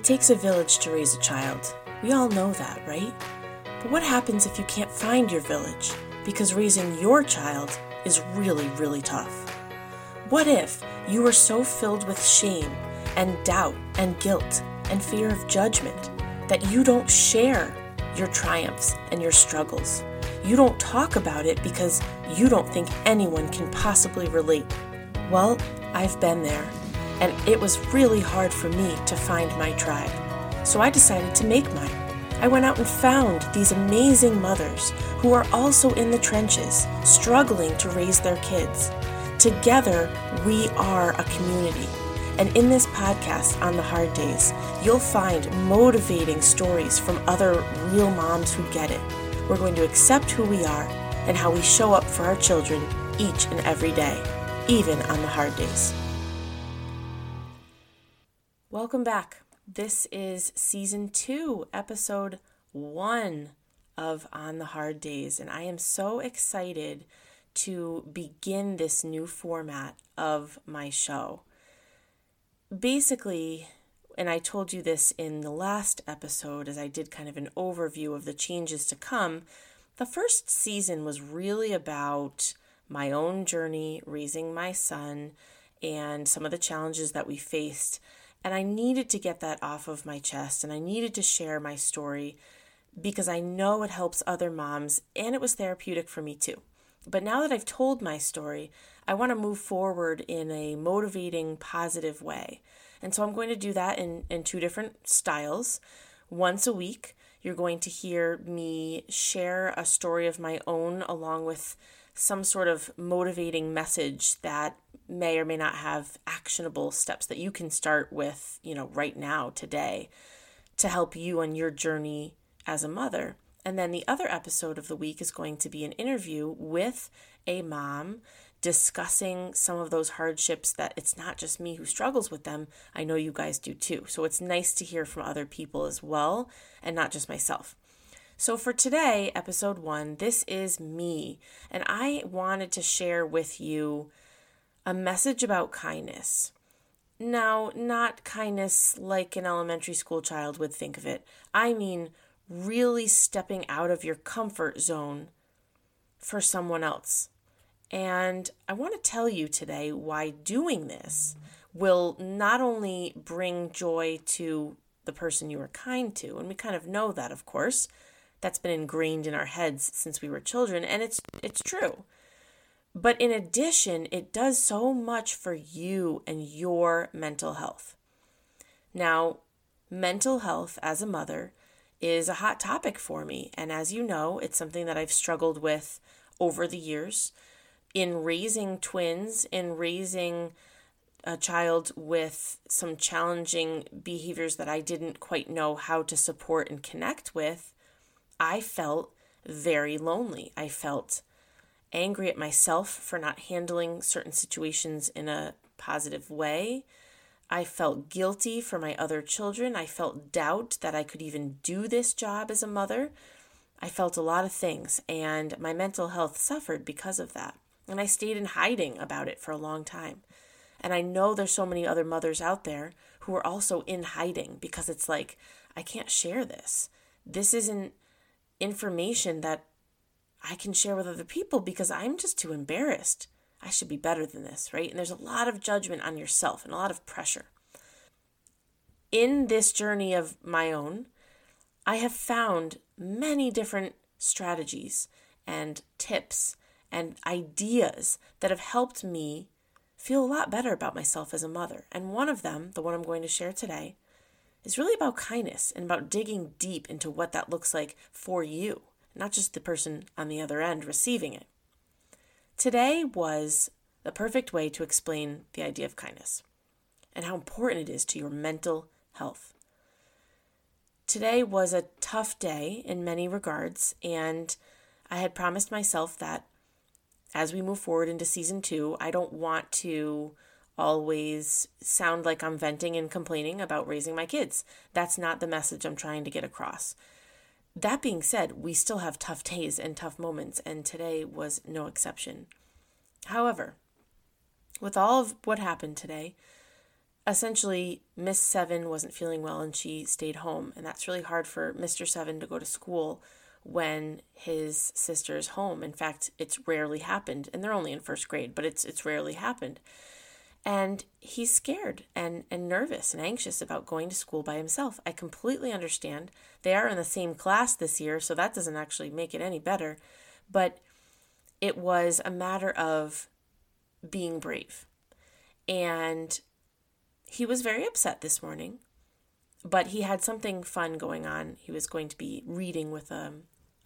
It takes a village to raise a child. We all know that, right? But what happens if you can't find your village? Because raising your child is really, really tough. What if you were so filled with shame and doubt and guilt and fear of judgment that you don't share your triumphs and your struggles? You don't talk about it because you don't think anyone can possibly relate. Well, I've been there, and it was really hard for me to find my tribe. So I decided to make mine. I went out and found these amazing mothers who are also in the trenches, struggling to raise their kids. Together, we are a community. And in this podcast, On the Hard Days, you'll find motivating stories from other real moms who get it. We're going to accept who we are and how we show up for our children each and every day, even on the hard days. Welcome back. This is Season 2, Episode 1 of On the Hard Days, and I am so excited to begin this new format of my show. Basically, and I told you this in the last episode as I did kind of an overview of the changes to come, the first season was really about my own journey raising my son and some of the challenges that we faced. And I needed to get that off of my chest, and I needed to share my story because I know it helps other moms, and it was therapeutic for me too. But now that I've told my story, I want to move forward in a motivating, positive way. And so I'm going to do that in two different styles. Once a week, you're going to hear me share a story of my own along with some sort of motivating message that may or may not have actionable steps that you can start with, right now, today, to help you on your journey as a mother. And then the other episode of the week is going to be an interview with a mom discussing some of those hardships that it's not just me who struggles with them. I know you guys do too. So it's nice to hear from other people as well and not just myself. So for today, episode 1, this is me. And I wanted to share with you a message about kindness. Now, not kindness like an elementary school child would think of it. I mean, really stepping out of your comfort zone for someone else. And I want to tell you today why doing this will not only bring joy to the person you were kind to, and we kind of know that, of course. That's been ingrained in our heads since we were children, and it's true. But in addition, it does so much for you and your mental health. Now, mental health as a mother is a hot topic for me. And as you know, it's something that I've struggled with over the years in raising twins, in raising a child with some challenging behaviors that I didn't quite know how to support and connect with. I felt very lonely. I felt angry at myself for not handling certain situations in a positive way. I felt guilty for my other children. I felt doubt that I could even do this job as a mother. I felt a lot of things, and my mental health suffered because of that. And I stayed in hiding about it for a long time. And I know there's so many other mothers out there who are also in hiding because it's like, I can't share this. This isn't information that I can share with other people because I'm just too embarrassed. I should be better than this, right? And there's a lot of judgment on yourself and a lot of pressure. In this journey of my own, I have found many different strategies and tips and ideas that have helped me feel a lot better about myself as a mother. And one of them, the one I'm going to share today, is really about kindness and about digging deep into what that looks like for you, not just the person on the other end receiving it. Today was the perfect way to explain the idea of kindness and how important it is to your mental health. Today was a tough day in many regards, and I had promised myself that as we move forward into Season 2, I don't want to always sound like I'm venting and complaining about raising my kids. That's not the message I'm trying to get across. That being said, we still have tough days and tough moments, and today was no exception. However, with all of what happened today, essentially Miss Seven wasn't feeling well and she stayed home. And that's really hard for Mr. Seven to go to school when his sister's home. In fact, it's rarely happened, and they're only in first grade, but it's rarely happened. And he's scared and nervous and anxious about going to school by himself. I completely understand. They are in the same class this year, so that doesn't actually make it any better. But it was a matter of being brave. And he was very upset this morning, but he had something fun going on. He was going to be reading with a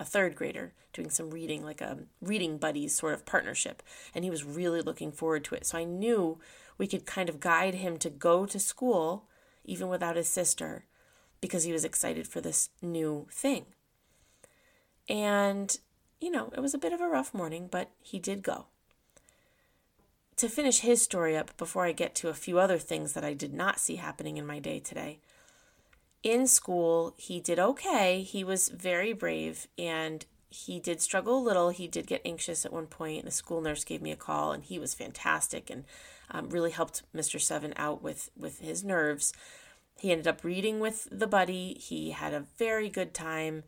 third grader, doing some reading, like a reading buddies sort of partnership. And he was really looking forward to it. So I knew we could kind of guide him to go to school, even without his sister, because he was excited for this new thing. And, you know, it was a bit of a rough morning, but he did go. To finish his story up before I get to a few other things that I did not see happening in my day today, in school, he did okay. He was very brave and he did struggle a little. He did get anxious at one point. The school nurse gave me a call and he was fantastic and really helped Mr. Seven out with his nerves. He ended up reading with the buddy. He had a very good time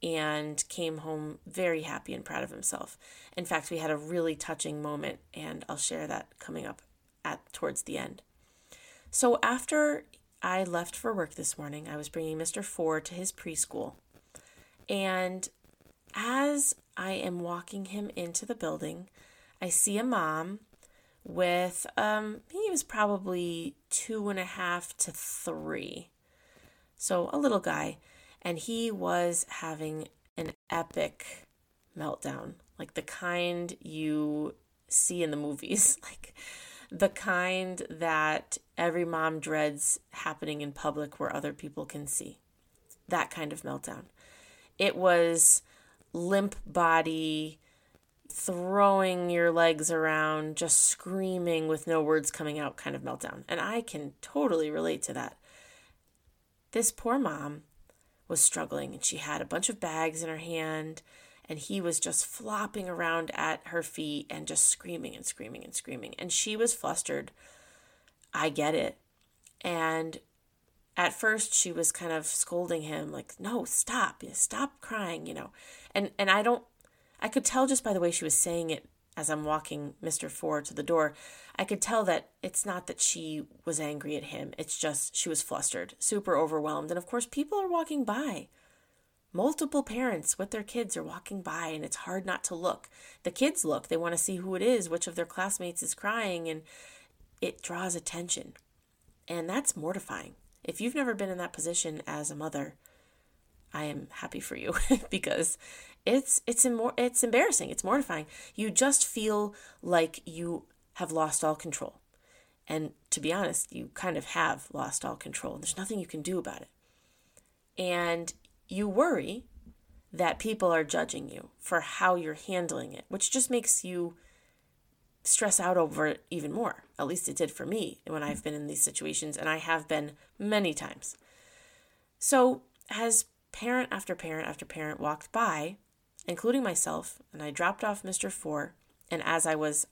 and came home very happy and proud of himself. In fact, we had a really touching moment and I'll share that coming up towards the end. So after I left for work this morning, I was bringing Mr. Four to his preschool. And as I am walking him into the building, I see a mom with, he was probably 2.5 to 3. So a little guy. And he was having an epic meltdown, like the kind you see in the movies, like the kind that every mom dreads happening in public where other people can see. That kind of meltdown. It was limp body, throwing your legs around, just screaming with no words coming out kind of meltdown. And I can totally relate to that. This poor mom was struggling and she had a bunch of bags in her hand and he was just flopping around at her feet and just screaming and screaming and screaming. And she was flustered. I get it. And at first she was kind of scolding him like, no, stop crying, you know. And I could tell just by the way she was saying it as I'm walking Mr. Four to the door, I could tell that it's not that she was angry at him. It's just she was flustered, super overwhelmed. And of course, people are walking by. Multiple parents with their kids are walking by and it's hard not to look. The kids look, they want to see who it is, which of their classmates is crying, and it draws attention. And that's mortifying. If you've never been in that position as a mother, I am happy for you because it's embarrassing. It's mortifying. You just feel like you have lost all control. And to be honest, you kind of have lost all control. There's nothing you can do about it. And you worry that people are judging you for how you're handling it, which just makes you stress out over it even more. At least it did for me when I've been in these situations, and I have been many times. So as parent after parent after parent walked by, including myself, and I dropped off Mr. Four, and as I was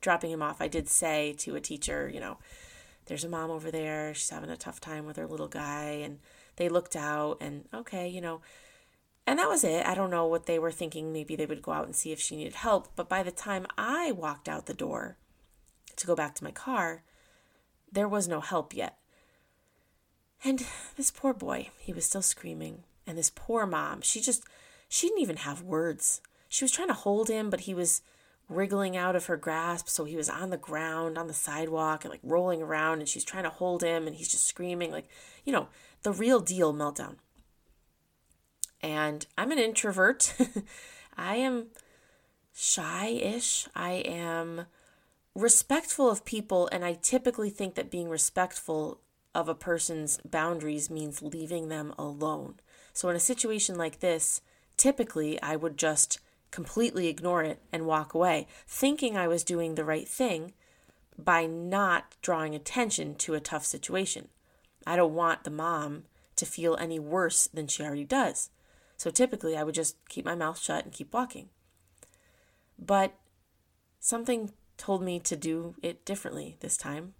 dropping him off, I did say to a teacher, you know, there's a mom over there, she's having a tough time with her little guy, and they looked out and okay, you know, and that was it. I don't know what they were thinking. Maybe they would go out and see if she needed help. But by the time I walked out the door to go back to my car, there was no help yet. And this poor boy, he was still screaming. And this poor mom, she didn't even have words. She was trying to hold him, but he was wriggling out of her grasp. So he was on the ground, on the sidewalk, and like rolling around, and she's trying to hold him, and he's just screaming, like, you know, the real deal meltdown. And I'm an introvert. I am shy-ish. I am respectful of people, and I typically think that being respectful of a person's boundaries means leaving them alone. So in a situation like this, typically I would just completely ignore it and walk away, thinking I was doing the right thing by not drawing attention to a tough situation. I don't want the mom to feel any worse than she already does. So typically I would just keep my mouth shut and keep walking. But something told me to do it differently this time.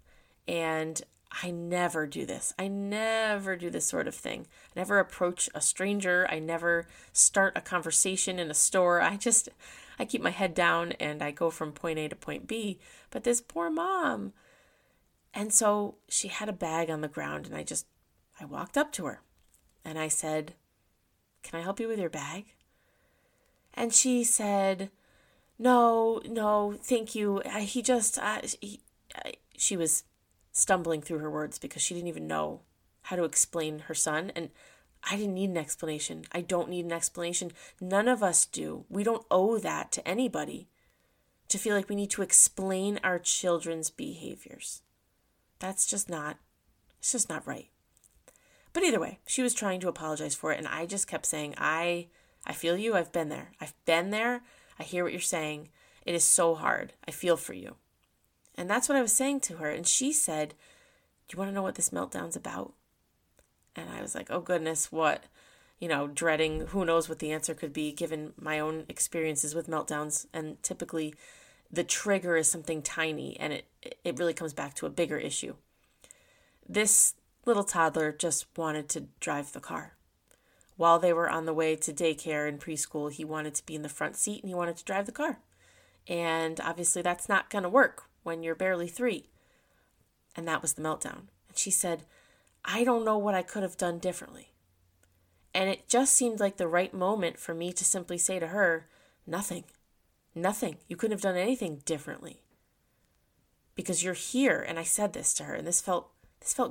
And I never do this. I never do this sort of thing. I never approach a stranger. I never start a conversation in a store. I keep my head down and I go from point A to point B. But this poor mom. And so she had a bag on the ground and I walked up to her and I said, "Can I help you with your bag?" And she said, no, thank you. She was stumbling through her words because she didn't even know how to explain her son. And I didn't need an explanation. I don't need an explanation. None of us do. We don't owe that to anybody to feel like we need to explain our children's behaviors. It's just not right. But either way, she was trying to apologize for it. And I just kept saying, I feel you. I've been there. I hear what you're saying. It is so hard. I feel for you. And that's what I was saying to her. And she said, "Do you want to know what this meltdown's about?" And I was like, oh goodness, what, dreading, who knows what the answer could be given my own experiences with meltdowns. And typically the trigger is something tiny and it really comes back to a bigger issue. This little toddler just wanted to drive the car. While they were on the way to daycare and preschool, he wanted to be in the front seat and he wanted to drive the car. And obviously that's not going to work when you're barely 3. And that was the meltdown. And she said, "I don't know what I could have done differently." And it just seemed like the right moment for me to simply say to her, nothing. You couldn't have done anything differently because you're here. And I said this to her, and this felt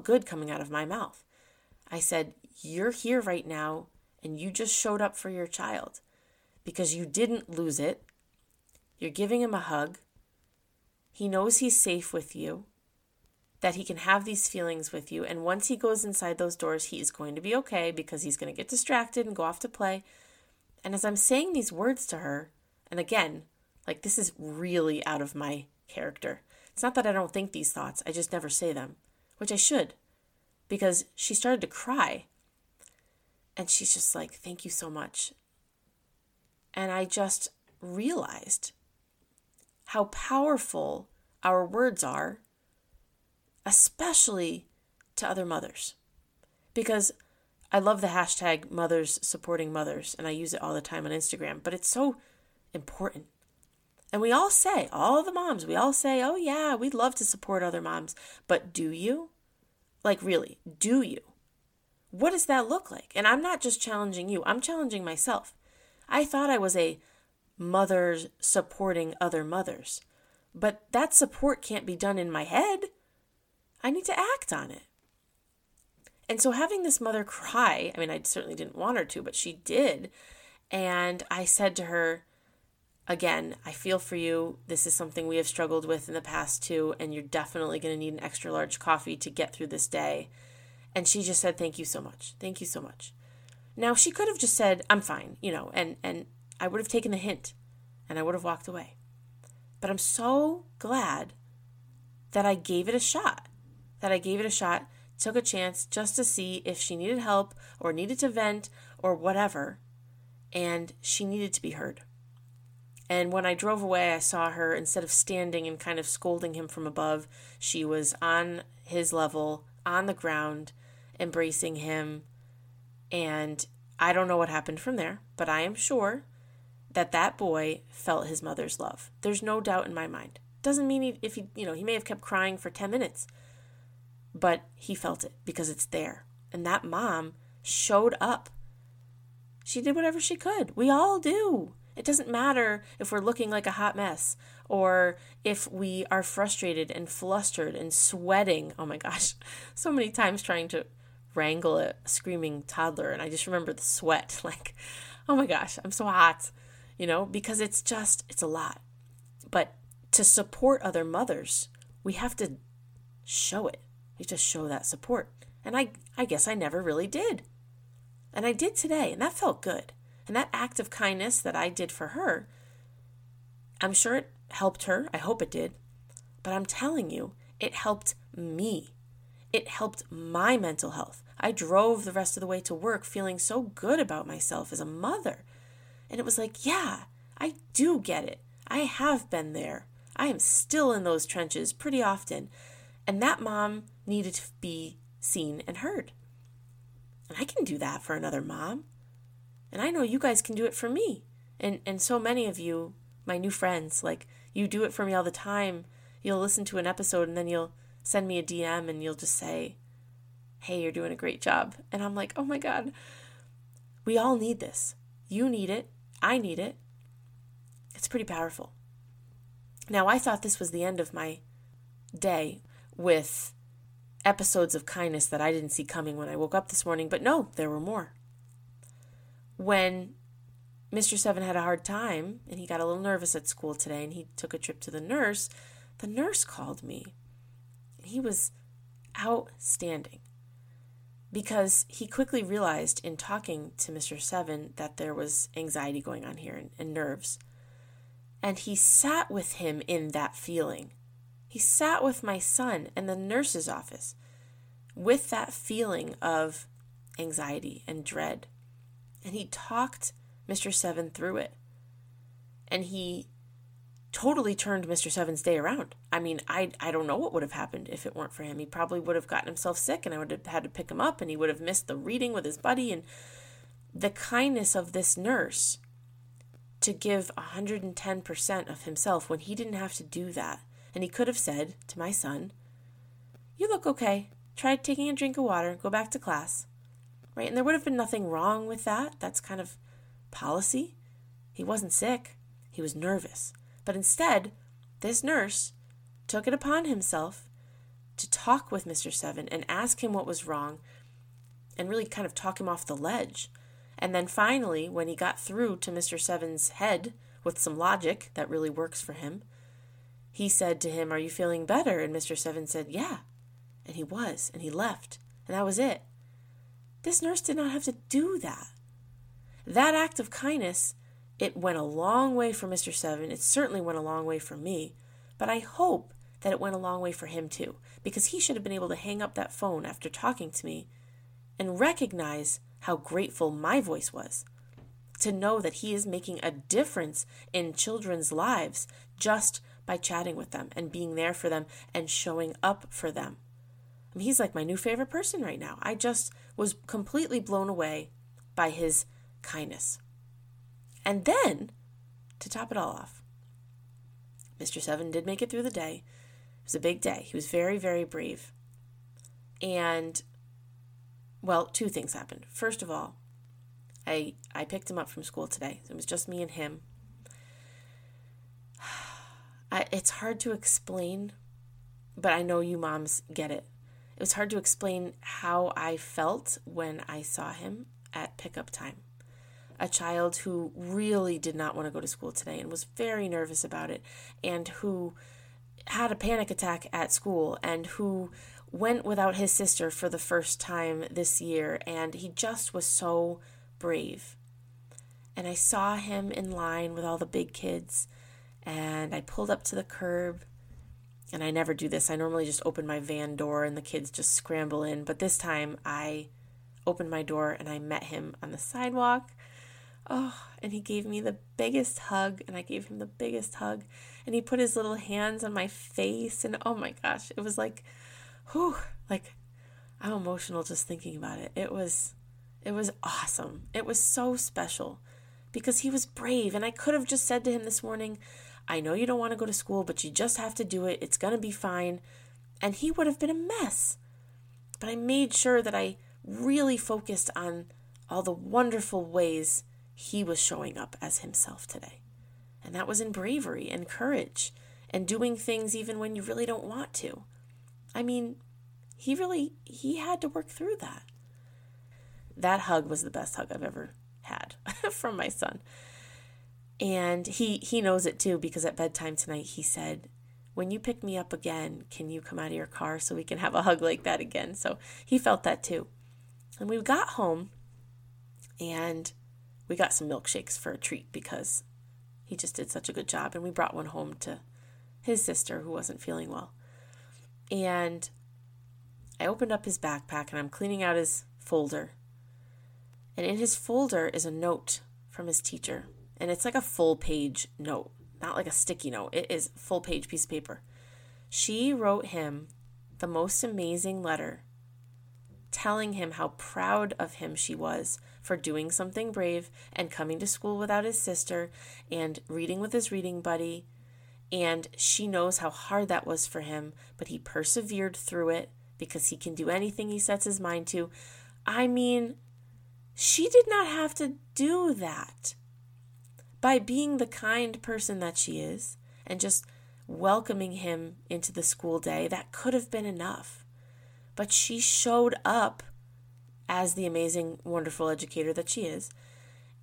good coming out of my mouth. I said, "You're here right now. And you just showed up for your child because you didn't lose it. You're giving him a hug. He knows he's safe with you, that he can have these feelings with you. And once he goes inside those doors, he is going to be okay because he's going to get distracted and go off to play." And as I'm saying these words to her, and again, like this is really out of my character. It's not that I don't think these thoughts. I just never say them, which I should, because she started to cry. And she's just like, "Thank you so much." And I just realized how powerful our words are, especially to other mothers. Because I love the hashtag mothers supporting mothers, and I use it all the time on Instagram, but it's so important. And we all say, all the moms, we all say, "Oh yeah, we'd love to support other moms." But do you? Like really, do you? What does that look like? And I'm not just challenging you. I'm challenging myself. I thought I was a mother supporting other mothers, but that support can't be done in my head. I need to act on it. And so having this mother cry, I certainly didn't want her to, but she did. And I said to her, "Again, I feel for you. This is something we have struggled with in the past too, and you're definitely going to need an extra large coffee to get through this day." And she just said, "Thank you so much. Thank you so much." Now, she could have just said, "I'm fine," and I would have taken the hint and I would have walked away. But I'm so glad that I gave it a shot, took a chance just to see if she needed help or needed to vent or whatever. And she needed to be heard. And when I drove away, I saw her, instead of standing and kind of scolding him from above, she was on his level, on the ground, embracing him. And I don't know what happened from there, but I am sure that that boy felt his mother's love. There's no doubt in my mind. Doesn't mean he may have kept crying for 10 minutes, but he felt it because it's there. And that mom showed up. She did whatever she could. We all do. It doesn't matter if we're looking like a hot mess or if we are frustrated and flustered and sweating. Oh my gosh, so many times trying to wrangle a screaming toddler. And I just remember the sweat, like, oh my gosh, I'm so hot, because it's a lot. But to support other mothers, we have to show it. We just show that support. And I guess I never really did. And I did today, and that felt good. And that act of kindness that I did for her, I'm sure it helped her. I hope it did. But I'm telling you, it helped me. It helped my mental health. I drove the rest of the way to work feeling so good about myself as a mother. And it was like, yeah, I do get it. I have been there. I am still in those trenches pretty often. And that mom needed to be seen and heard. And I can do that for another mom. And I know you guys can do it for me. And so many of you, my new friends, like, you do it for me all the time. You'll listen to an episode and then you'll send me a DM and you'll just say, hey, you're doing a great job. And I'm like, oh my God, we all need this. You need it. I need it. It's pretty powerful. Now, I thought this was the end of my day with episodes of kindness that I didn't see coming when I woke up this morning, but no, there were more. When Mr. Seven had a hard time and he got a little nervous at school today and he took a trip to the nurse called me. He was outstanding because he quickly realized in talking to Mr. Seven that there was anxiety going on here and nerves. And he sat with him in that feeling. He sat with my son in the nurse's office with that feeling of anxiety and dread. And he talked Mr. Seven through it. And he totally turned Mr. Seven's day around. I mean, I don't know what would have happened if it weren't for him. He probably would have gotten himself sick and I would have had to pick him up and he would have missed the reading with his buddy. And the kindness of this nurse to give 110% of himself when he didn't have to do that. And he could have said to my son, you look okay. Try taking a drink of water. Go back to class. Right? And there would have been nothing wrong with that. That's kind of policy. He wasn't sick. He was nervous. But instead, this nurse took it upon himself to talk with Mr. Seven and ask him what was wrong and really kind of talk him off the ledge. And then finally, when he got through to Mr. Seven's head with some logic that really works for him, he said to him, are you feeling better? And Mr. Seven said, yeah. And he was, and he left. And that was it. This nurse did not have to do that. That act of kindness, it went a long way for Mr. Seven. It certainly went a long way for me. But I hope that it went a long way for him too, because he should have been able to hang up that phone after talking to me and recognize how grateful my voice was. To know that he is making a difference in children's lives just by chatting with them and being there for them and showing up for them. I mean, he's like my new favorite person right now. I just was completely blown away by his kindness. And then, to top it all off, Mr. Seven did make it through the day. It was a big day. He was very, very brave. And, well, two things happened. First of all, I picked him up from school today. It was just me and him. It's hard to explain, but I know you moms get it. It was hard to explain how I felt when I saw him at pickup time. A child who really did not want to go to school today and was very nervous about it, and who had a panic attack at school, and who went without his sister for the first time this year, and he just was so brave. And I saw him in line with all the big kids, and I pulled up to the curb, and I never do this. I normally just open my van door and the kids just scramble in, but this time I opened my door and I met him on the sidewalk. Oh, and he gave me the biggest hug, and I gave him the biggest hug, and he put his little hands on my face, and oh my gosh, it was like, whew, like I'm emotional just thinking about it. It was awesome. It was so special because he was brave, and I could have just said to him this morning, I know you don't want to go to school, but you just have to do it. It's going to be fine. And he would have been a mess. But I made sure that I really focused on all the wonderful ways he was showing up as himself today. And that was in bravery and courage and doing things even when you really don't want to. I mean, he had to work through that. That hug was the best hug I've ever had from my son. And he knows it too, because at bedtime tonight, he said, when you pick me up again, can you come out of your car so we can have a hug like that again? So he felt that too. And we got home and we got some milkshakes for a treat because he just did such a good job. And we brought one home to his sister who wasn't feeling well. And I opened up his backpack and I'm cleaning out his folder. And in his folder is a note from his teacher. And it's like a full-page note, not like a sticky note. It is a full-page piece of paper. She wrote him the most amazing letter, telling him how proud of him she was for doing something brave and coming to school without his sister and reading with his reading buddy. And she knows how hard that was for him, but he persevered through it because he can do anything he sets his mind to. I mean, she did not have to do that. By being the kind person that she is and just welcoming him into the school day, that could have been enough. But she showed up as the amazing, wonderful educator that she is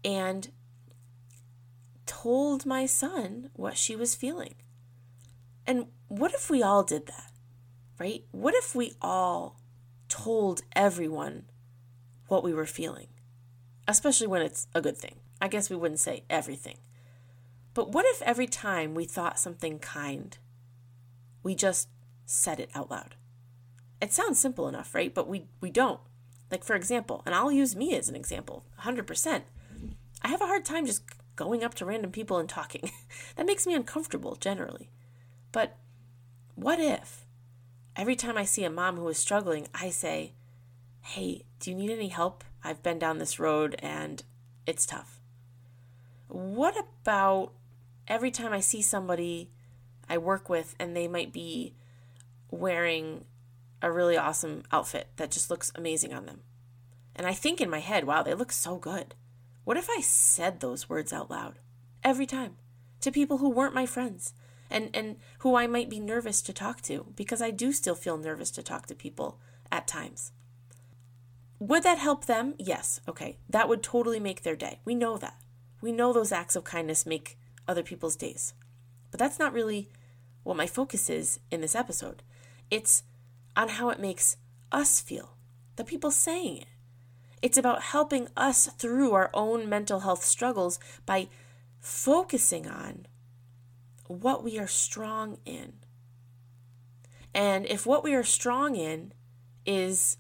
and told my son what she was feeling. And what if we all did that, right? What if we all told everyone what we were feeling, especially when it's a good thing? I guess we wouldn't say everything. But what if every time we thought something kind, we just said it out loud? It sounds simple enough, right? But we don't. Like, for example, and I'll use me as an example, 100%. I have a hard time just going up to random people and talking. That makes me uncomfortable generally. But what if every time I see a mom who is struggling, I say, hey, do you need any help? I've been down this road and it's tough. What about every time I see somebody I work with and they might be wearing a really awesome outfit that just looks amazing on them, and I think in my head, wow, they look so good. What if I said those words out loud every time to people who weren't my friends and who I might be nervous to talk to, because I do still feel nervous to talk to people at times? Would that help them? Yes. Okay. That would totally make their day. We know that. We know those acts of kindness make other people's days. But that's not really what my focus is in this episode. It's on how it makes us feel, the people saying it. It's about helping us through our own mental health struggles by focusing on what we are strong in. And if what we are strong in is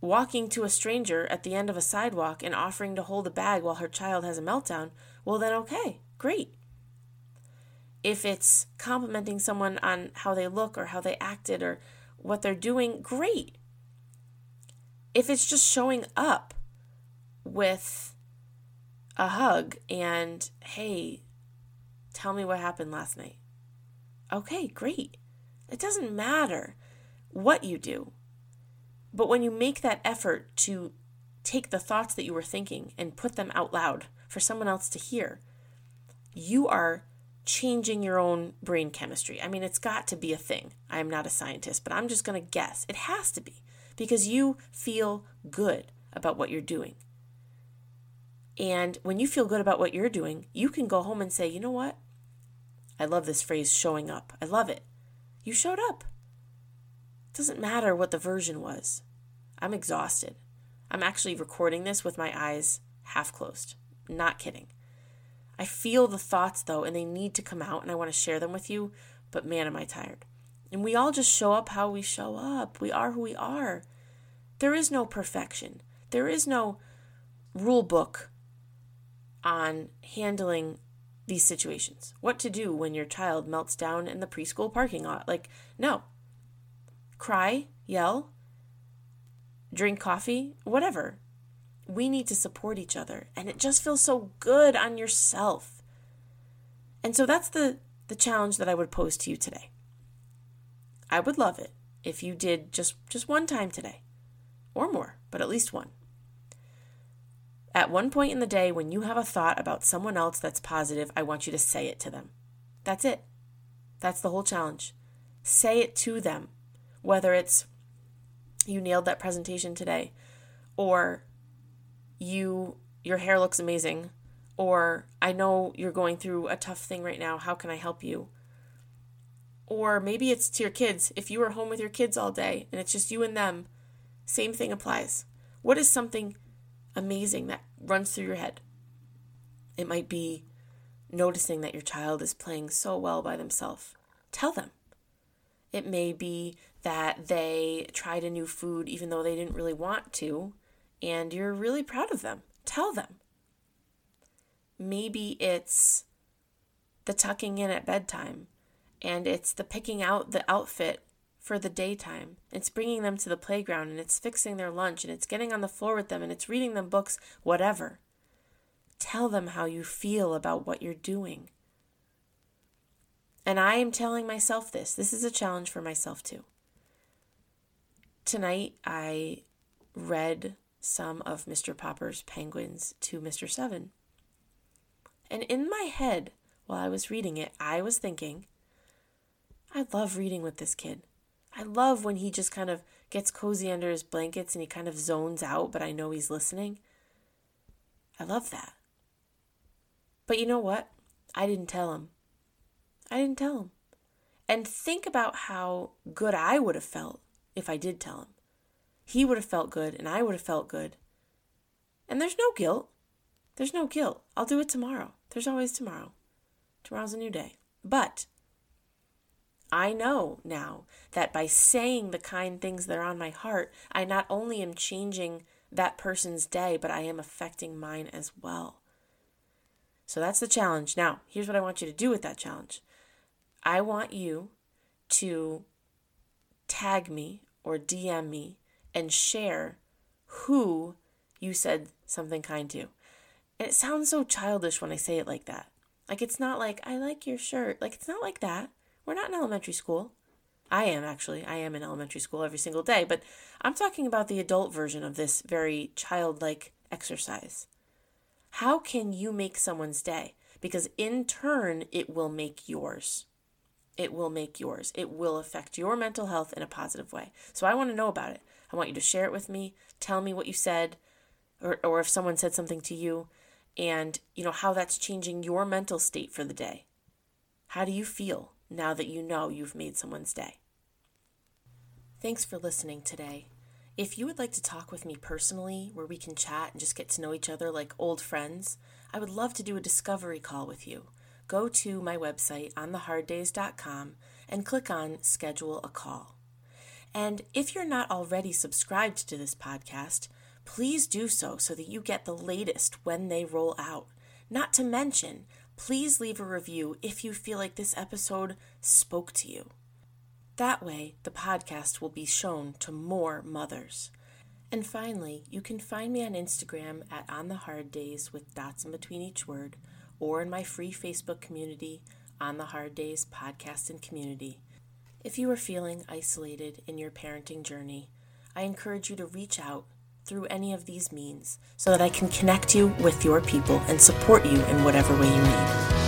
walking to a stranger at the end of a sidewalk and offering to hold a bag while her child has a meltdown, well then okay, great. If it's complimenting someone on how they look or how they acted or what they're doing, great. If it's just showing up with a hug and, hey, tell me what happened last night. Okay, great. It doesn't matter what you do. But when you make that effort to take the thoughts that you were thinking and put them out loud for someone else to hear, you are changing your own brain chemistry. I mean, it's got to be a thing. I'm not a scientist, but I'm just going to guess. It has to be, because you feel good about what you're doing. And when you feel good about what you're doing, you can go home and say, you know what? I love this phrase, showing up. I love it. You showed up. It doesn't matter what the version was. I'm exhausted. I'm actually recording this with my eyes half closed. Not kidding. I feel the thoughts, though, and they need to come out, and I want to share them with you, but man, am I tired. And we all just show up how we show up. We are who we are. There is no perfection. There is no rule book on handling these situations. What to do when your child melts down in the preschool parking lot. Like, no. Cry, yell, drink coffee, whatever. We need to support each other, and it just feels so good on yourself. And so that's the challenge that I would pose to you today. I would love it if you did just one time today, or more, but at least one. At one point in the day when you have a thought about someone else that's positive, I want you to say it to them. That's it. That's the whole challenge. Say it to them, whether it's you nailed that presentation today, or your hair looks amazing, or I know you're going through a tough thing right now, how can I help you? Or maybe it's to your kids. If you were home with your kids all day and it's just you and them, same thing applies. What is something amazing that runs through your head? It might be noticing that your child is playing so well by themselves. Tell them. It may be that they tried a new food even though they didn't really want to, and you're really proud of them. Tell them. Maybe it's the tucking in at bedtime, and it's the picking out the outfit for the daytime. It's bringing them to the playground, and it's fixing their lunch, and it's getting on the floor with them, and it's reading them books, whatever. Tell them how you feel about what you're doing. And I am telling myself this. This is a challenge for myself too. Tonight, I read some of Mr. Popper's Penguins to Mr. Seven. And in my head, while I was reading it, I was thinking, I love reading with this kid. I love when he just kind of gets cozy under his blankets and he kind of zones out, but I know he's listening. I love that. But you know what? I didn't tell him. And think about how good I would have felt if I did tell him. He would have felt good and I would have felt good. And there's no guilt. There's no guilt. I'll do it tomorrow. There's always tomorrow. Tomorrow's a new day. But I know now that by saying the kind things that are on my heart, I not only am changing that person's day, but I am affecting mine as well. So that's the challenge. Now, here's what I want you to do with that challenge. I want you to tag me or DM me and share who you said something kind to. And it sounds so childish when I say it like that. Like, it's not like, I like your shirt. Like, it's not like that. We're not in elementary school. I am, actually. I am in elementary school every single day. But I'm talking about the adult version of this very childlike exercise. How can you make someone's day? Because in turn, it will make yours. It will make yours. It will affect your mental health in a positive way. So I want to know about it. I want you to share it with me. Tell me what you said, or if someone said something to you, and you know how that's changing your mental state for the day. How do you feel now that you know you've made someone's day? Thanks for listening today. If you would like to talk with me personally, where we can chat and just get to know each other like old friends, I would love to do a discovery call with you. Go to my website, ontheharddays.com, and click on Schedule a Call. And if you're not already subscribed to this podcast, please do so that you get the latest when they roll out. Not to mention, please leave a review if you feel like this episode spoke to you. That way, the podcast will be shown to more mothers. And finally, you can find me on Instagram at ontheharddays with dots in between each word, or in my free Facebook community, On the Hard Days Podcast and Community. If you are feeling isolated in your parenting journey, I encourage you to reach out through any of these means so that I can connect you with your people and support you in whatever way you need.